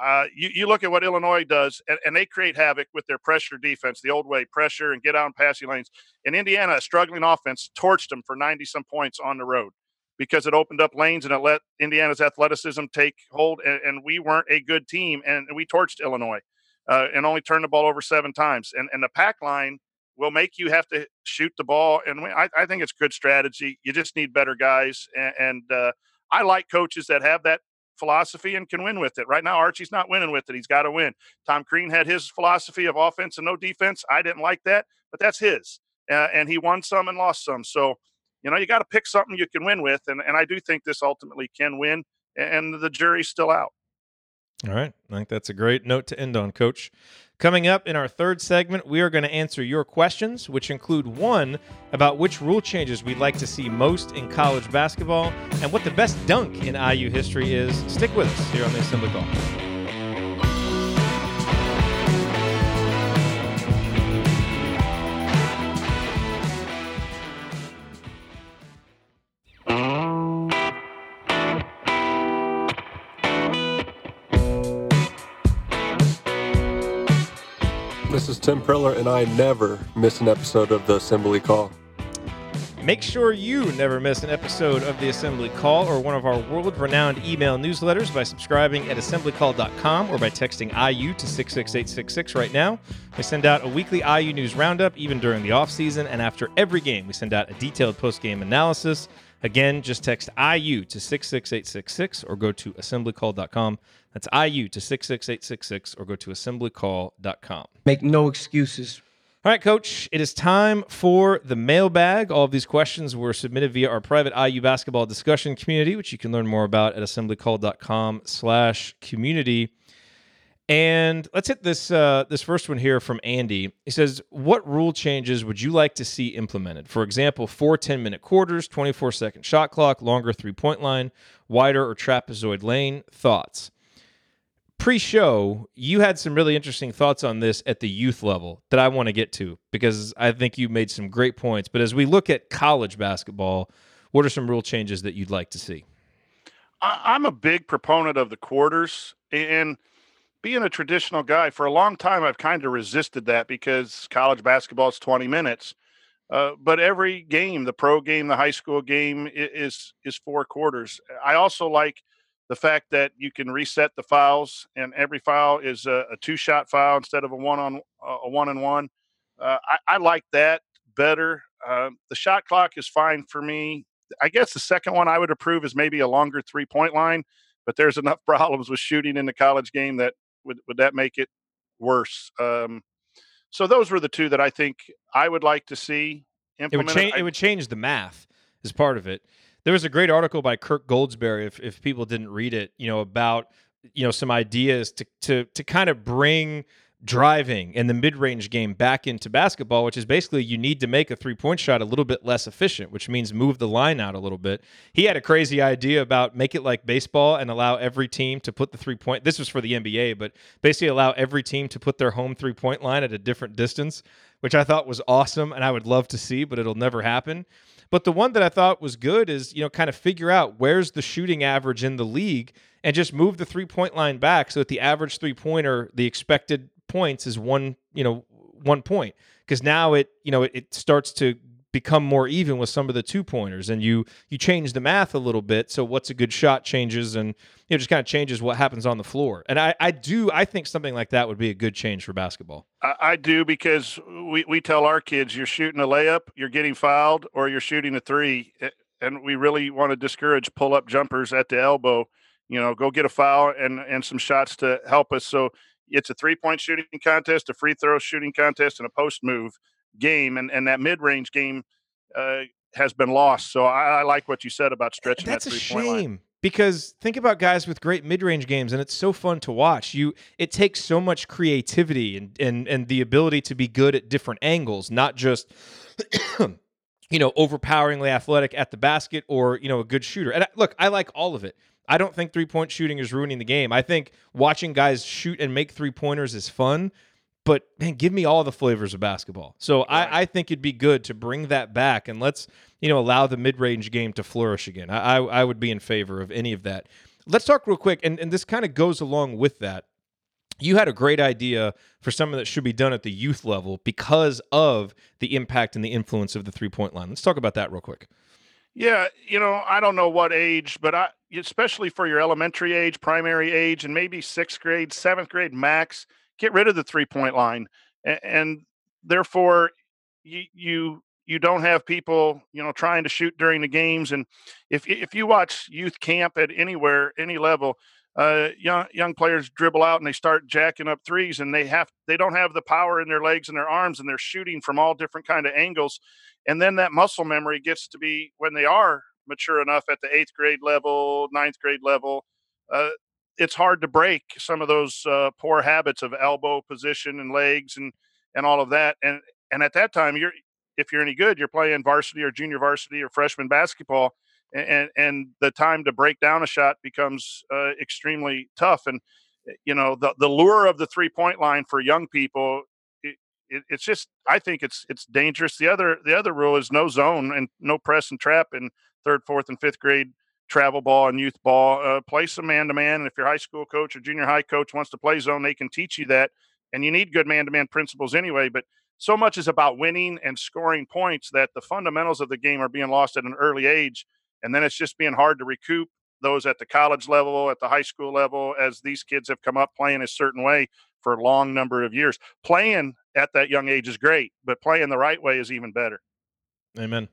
uh, you, you look at what Illinois does, and, and they create havoc with their pressure defense, the old way, pressure and get out and passing lanes. And Indiana, a struggling offense, torched them for ninety-some points on the road because it opened up lanes and it let Indiana's athleticism take hold, and, and we weren't a good team, and we torched Illinois uh, and only turned the ball over seven times. And, and the pack line will make you have to shoot the ball. And I, I think it's good strategy. You just need better guys. And, and uh, I like coaches that have that philosophy and can win with it. Right now, Archie's not winning with it. He's got to win. Tom Crean had his philosophy of offense and no defense. I didn't like that, but that's his. Uh, and he won some and lost some. So you know, you got to pick something you can win with. And, and I do think this ultimately can win, and the jury's still out. All right. I think that's a great note to end on, Coach. Coming up in our third segment, we are going to answer your questions, which include one about which rule changes we'd like to see most in college basketball and what the best dunk in I U history is. Stick with us here on the Assembly Call. This is Tim Priller, and I never miss an episode of The Assembly Call. Make sure you never miss an episode of The Assembly Call or one of our world-renowned email newsletters by subscribing at assembly call dot com or by texting I U to six six eight six six right now. We send out a weekly I U news roundup, even during the offseason, and after every game, we send out a detailed post-game analysis. Again, just text I U to six six eight six six or go to assembly call dot com. That's I U to six six eight six six or go to assembly call dot com. Make no excuses. All right, Coach, it is time for the mailbag. All of these questions were submitted via our private I U basketball discussion community, which you can learn more about at assembly call dot com slash community. And let's hit this uh, this first one here from Andy. He says, what rule changes would you like to see implemented? For example, four ten-minute quarters, twenty-four second shot clock, longer three-point line, wider or trapezoid lane. Thoughts? Pre-show, you had some really interesting thoughts on this at the youth level that I want to get to because I think you made some great points. But as we look at college basketball, what are some rule changes that you'd like to see? I'm a big proponent of the quarters, and being a traditional guy, for a long time, I've kind of resisted that because college basketball is twenty minutes. Uh, but every game, the pro game, the high school game, is is four quarters. I also like the fact that you can reset the fouls, and every foul is a, a two-shot foul instead of a one-on a one-on-one. Uh, I, I like that better. Uh, the shot clock is fine for me. I guess the second one I would approve is maybe a longer three-point line, but there's enough problems with shooting in the college game that Would would that make it worse? Um, so those were the two that I think I would like to see implemented. It would, cha- I- it would change the math as part of it. There was a great article by Kirk Goldsberry, if if people didn't read it, you know, about you know some ideas to to to kind of bring driving and the mid-range game back into basketball, which is basically you need to make a three-point shot a little bit less efficient, which means move the line out a little bit. He had a crazy idea about make it like baseball and allow every team to put the three-point, this was for the N B A, but basically allow every team to put their home three-point line at a different distance, which I thought was awesome and I would love to see, but it'll never happen. But the one that I thought was good is, you know, kind of figure out where's the shooting average in the league and just move the three-point line back so that the average three-pointer, the expected points is one, you know, one point. Because now it, you know, it, it starts to become more even with some of the two-pointers, and you you change the math a little bit. So what's a good shot changes, and you know, just kind of changes what happens on the floor. And I, I do I think something like that would be a good change for basketball. I do, because we, we tell our kids, you're shooting a layup, you're getting fouled, or you're shooting a three. And we really want to discourage pull-up jumpers at the elbow. You know, go get a foul and, and some shots to help us. So it's a three-point shooting contest, a free throw shooting contest, and a post-move game. And, and that mid-range game uh, has been lost. So I, I like what you said about stretching that three-point line. That's a shame. Because think about guys with great mid-range games, and it's so fun to watch. You, it takes so much creativity and and and the ability to be good at different angles, not just you know overpoweringly athletic at the basket or you know a good shooter. And I, look, I like all of it. I don't think three-point shooting is ruining the game. I think watching guys shoot and make three-pointers is fun. But man, give me all the flavors of basketball. So right. I, I think it'd be good to bring that back, and let's you know allow the mid-range game to flourish again. I I, I would be in favor of any of that. Let's talk real quick, and, and this kind of goes along with that. You had a great idea for something that should be done at the youth level because of the impact and the influence of the three-point line. Let's talk about that real quick. Yeah, you know, I don't know what age, but I especially for your elementary age, primary age, and maybe sixth grade, seventh grade max, get rid of the three-point line, and, and therefore you, you you don't have people, you know, trying to shoot during the games. And if if you watch youth camp at anywhere, any level, uh, young young players dribble out and they start jacking up threes, and they have they don't have the power in their legs and their arms, and they're shooting from all different kind of angles. And then that muscle memory gets to be, when they are mature enough at the eighth grade level, ninth grade level, uh, it's hard to break some of those uh, poor habits of elbow position and legs and and all of that. And and at that time, you're if you're any good, you're playing varsity or junior varsity or freshman basketball, and and the time to break down a shot becomes uh, extremely tough. And, you know, the, the lure of the three-point line for young people, it, it, it's just – I think it's it's dangerous. The other the other rule is no zone and no press and trap in third, fourth, and fifth grade travel ball and youth ball. Uh, play some man-to-man, and if your high school coach or junior high coach wants to play zone, they can teach you that. And you need good man-to-man principles anyway, but – so much is about winning and scoring points that the fundamentals of the game are being lost at an early age. And then it's just being hard to recoup those at the college level, at the high school level, as these kids have come up playing a certain way for a long number of years. Playing at that young age is great, but playing the right way is even better. Amen.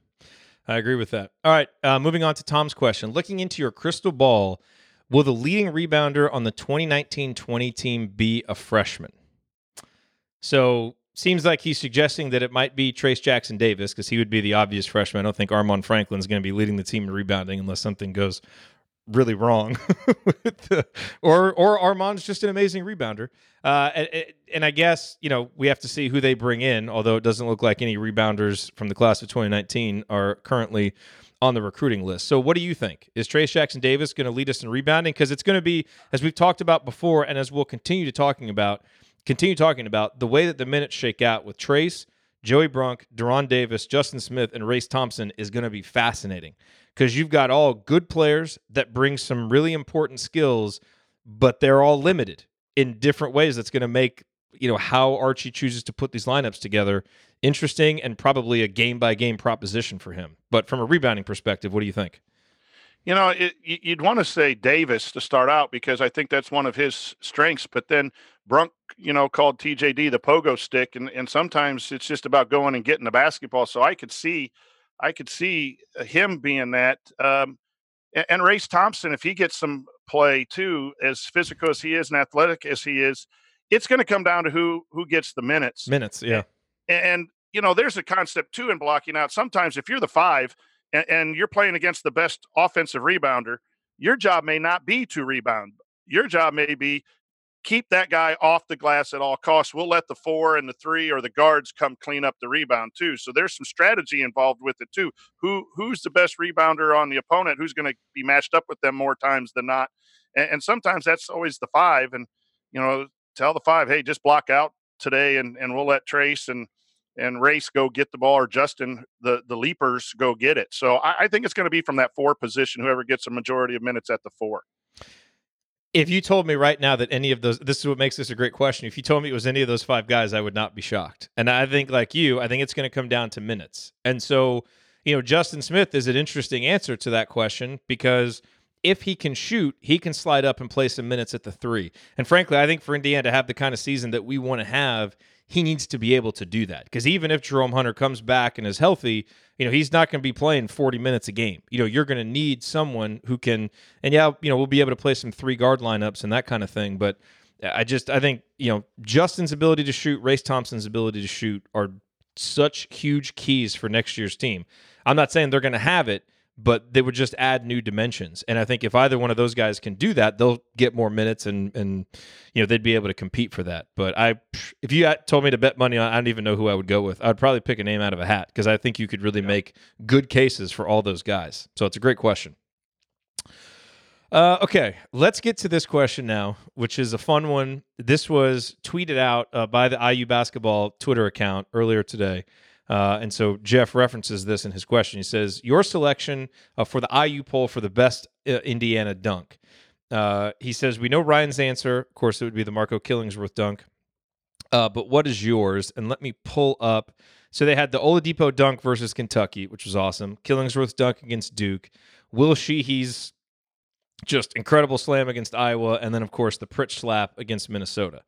I agree with that. All right, uh, moving on to Tom's question. Looking into your crystal ball, will the leading rebounder on the twenty nineteen twenty team be a freshman? So... seems like he's suggesting that it might be Trace Jackson Davis, because he would be the obvious freshman. I don't think Armand Franklin is going to be leading the team in rebounding unless something goes really wrong. with the, or or Armand's just an amazing rebounder. Uh, and, and I guess, you know, we have to see who they bring in, although it doesn't look like any rebounders from the class of twenty nineteen are currently on the recruiting list. So what do you think? Is Trace Jackson Davis going to lead us in rebounding? Because it's going to be, as we've talked about before and as we'll continue to talking about, Continue talking about the way that the minutes shake out with Trace, Joey Brunk, Deron Davis, Justin Smith, and Race Thompson is going to be fascinating, because you've got all good players that bring some really important skills, but they're all limited in different ways. That's going to make, you know, how Archie chooses to put these lineups together interesting and probably a game-by-game proposition for him. But from a rebounding perspective, what do you think? You know, it, you'd want to say Davis to start out, because I think that's one of his strengths. But then Brunk, you know, called T J D the pogo stick, and, and sometimes it's just about going and getting the basketball. So I could see, I could see him being that. Um, and, and Race Thompson, if he gets some play too, as physical as he is and athletic as he is, it's going to come down to who who gets the minutes. Minutes, yeah. And, and you know, there's a concept too in blocking out. Sometimes if you're the five, and you're playing against the best offensive rebounder, your job may not be to rebound. Your job may be keep that guy off the glass at all costs. We'll let the four and the three or the guards come clean up the rebound too. So there's some strategy involved with it too. Who who's the best rebounder on the opponent? Who's going to be matched up with them more times than not? And, and sometimes that's always the five. And, you know, tell the five, hey, just block out today, and, and we'll let Trace and and Race go get the ball, or Justin, the, the leapers, go get it. So I, I think it's going to be from that four position, whoever gets a majority of minutes at the four. If you told me right now that any of those, this is what makes this a great question. If you told me it was any of those five guys, I would not be shocked. And I think, like you, I think it's going to come down to minutes. And so, you know, Justin Smith is an interesting answer to that question, because if he can shoot, he can slide up and play some minutes at the three. And frankly, I think for Indiana to have the kind of season that we want to have, he needs to be able to do that, because even if Jerome Hunter comes back and is healthy, you know, he's not going to be playing forty minutes a game. You know, you're going to need someone who can, and yeah, you know, we'll be able to play some three guard lineups and that kind of thing. But I just, I think, you know, Justin's ability to shoot, Race Thompson's ability to shoot are such huge keys for next year's team. I'm not saying they're going to have it, but they would just add new dimensions. And I think if either one of those guys can do that, they'll get more minutes, and, and you know, they'd be able to compete for that. But I, if you told me to bet money on, I don't even know who I would go with. I'd probably pick a name out of a hat, because I think you could really yeah. make good cases for all those guys. So it's a great question. Uh, okay, let's get to this question now, which is a fun one. This was tweeted out uh, by the I U basketball Twitter account earlier today. Uh, and so Jeff references this in his question. He says, your selection uh, for the I U poll for the best uh, Indiana dunk. Uh, he says, we know Ryan's answer. Of course, it would be the Marco Killingsworth dunk. Uh, but what is yours? And let me pull up. So they had the Oladipo dunk versus Kentucky, which was awesome. Killingsworth's dunk against Duke. Will Sheehy's just incredible slam against Iowa. And then, of course, the Pritch slap against Minnesota. And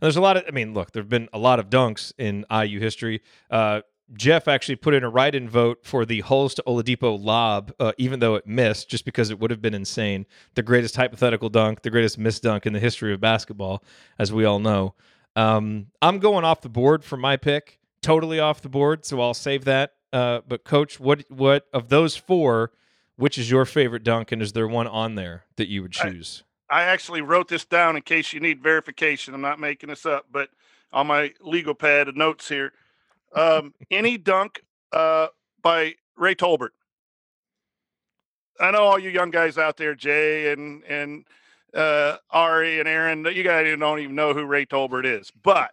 there's a lot of, I mean, look, there have been a lot of dunks in I U history. Uh, Jeff actually put in a write-in vote for the Hulls to Oladipo lob, uh, even though it missed, just because it would have been insane. The greatest hypothetical dunk, the greatest missed dunk in the history of basketball, as we all know. Um, I'm going off the board for my pick, totally off the board, so I'll save that. Uh, but, Coach, what what of those four, which is your favorite dunk, and is there one on there that you would choose? I, I actually wrote this down in case you need verification. I'm not making this up, but on my legal pad of notes here. Um, any dunk uh, by Ray Tolbert. I know all you young guys out there, Jay and and uh, Ari and Aaron, you guys don't even know who Ray Tolbert is, but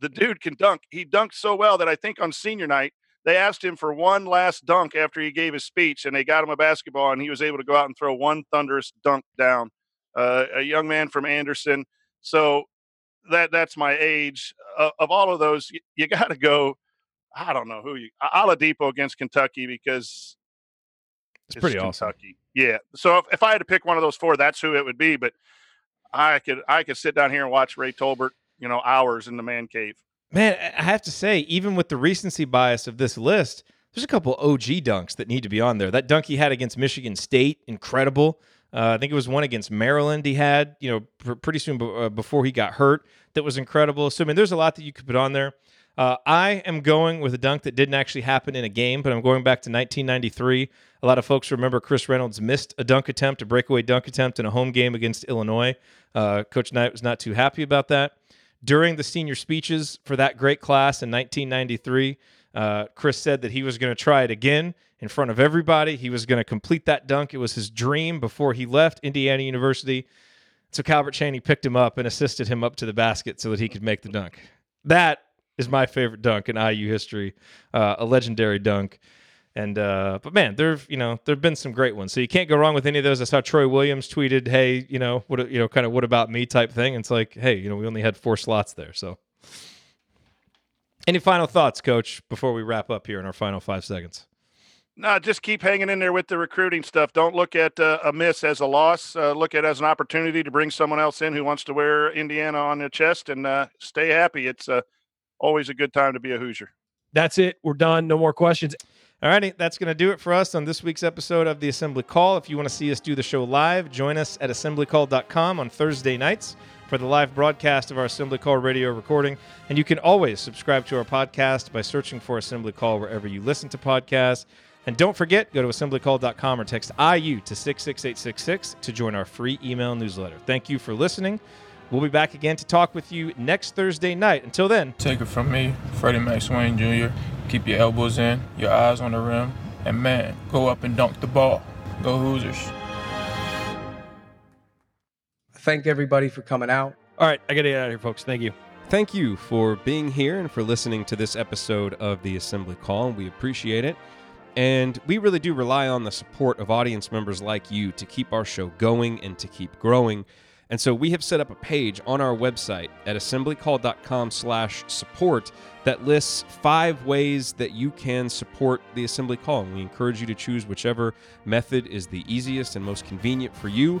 the dude can dunk. He dunked so well that I think on senior night, they asked him for one last dunk after he gave his speech, and they got him a basketball, and he was able to go out and throw one thunderous dunk down. Uh, a young man from Anderson. So that that's my age. Uh, of all of those, you, you got to go, I don't know who you – Oladipo against Kentucky because it's, it's pretty Kentucky. Awesome. Yeah. So if, if I had to pick one of those four, that's who it would be. But I could I could sit down here and watch Ray Tolbert, you know, hours in the man cave. Man, I have to say, even with the recency bias of this list, there's a couple O G dunks that need to be on there. That dunk he had against Michigan State, incredible. Uh, I think it was one against Maryland he had, you know, pr- pretty soon b- uh, before he got hurt. That was incredible. So, I mean, there's a lot that you could put on there. Uh, I am going with a dunk that didn't actually happen in a game, but I'm going back to nineteen ninety-three. A lot of folks remember Chris Reynolds missed a dunk attempt, a breakaway dunk attempt in a home game against Illinois. Uh, Coach Knight was not too happy about that. During the senior speeches for that great class in nineteen ninety-three, uh, Chris said that he was going to try it again in front of everybody. He was going to complete that dunk. It was his dream before he left Indiana University. So Calvert Chaney picked him up and assisted him up to the basket so that he could make the dunk. That is my favorite dunk in I U history, uh, a legendary dunk. And uh, but man, there've you know there've been some great ones. So you can't go wrong with any of those. I saw Troy Williams tweeted, "Hey, you know what? You know, kind of what about me type thing." And it's like, hey, you know, we only had four slots there. So, any final thoughts, Coach, before we wrap up here in our final five seconds? No, just keep hanging in there with the recruiting stuff. Don't look at uh, a miss as a loss. Uh, look at it as an opportunity to bring someone else in who wants to wear Indiana on their chest, and uh, stay happy. It's uh, always a good time to be a Hoosier. That's it. We're done. No more questions. All righty. That's going to do it for us on this week's episode of the Assembly Call. If you want to see us do the show live, join us at assembly call dot com on Thursday nights for the live broadcast of our Assembly Call radio recording. And you can always subscribe to our podcast by searching for Assembly Call wherever you listen to podcasts. And don't forget, go to assembly call dot com or text I U to six six eight six six to join our free email newsletter. Thank you for listening. We'll be back again to talk with you next Thursday night. Until then. Take it from me, Freddie Mac Swain Junior Keep your elbows in, your eyes on the rim, and man, go up and dunk the ball. Go Hoosiers. Thank everybody for coming out. All right, I got to get out of here, folks. Thank you. Thank you for being here and for listening to this episode of the Assembly Call. We appreciate it. And we really do rely on the support of audience members like you to keep our show going and to keep growing. And so we have set up a page on our website at assembly call dot com slash support that lists five ways that you can support the Assembly Call. And we encourage you to choose whichever method is the easiest and most convenient for you.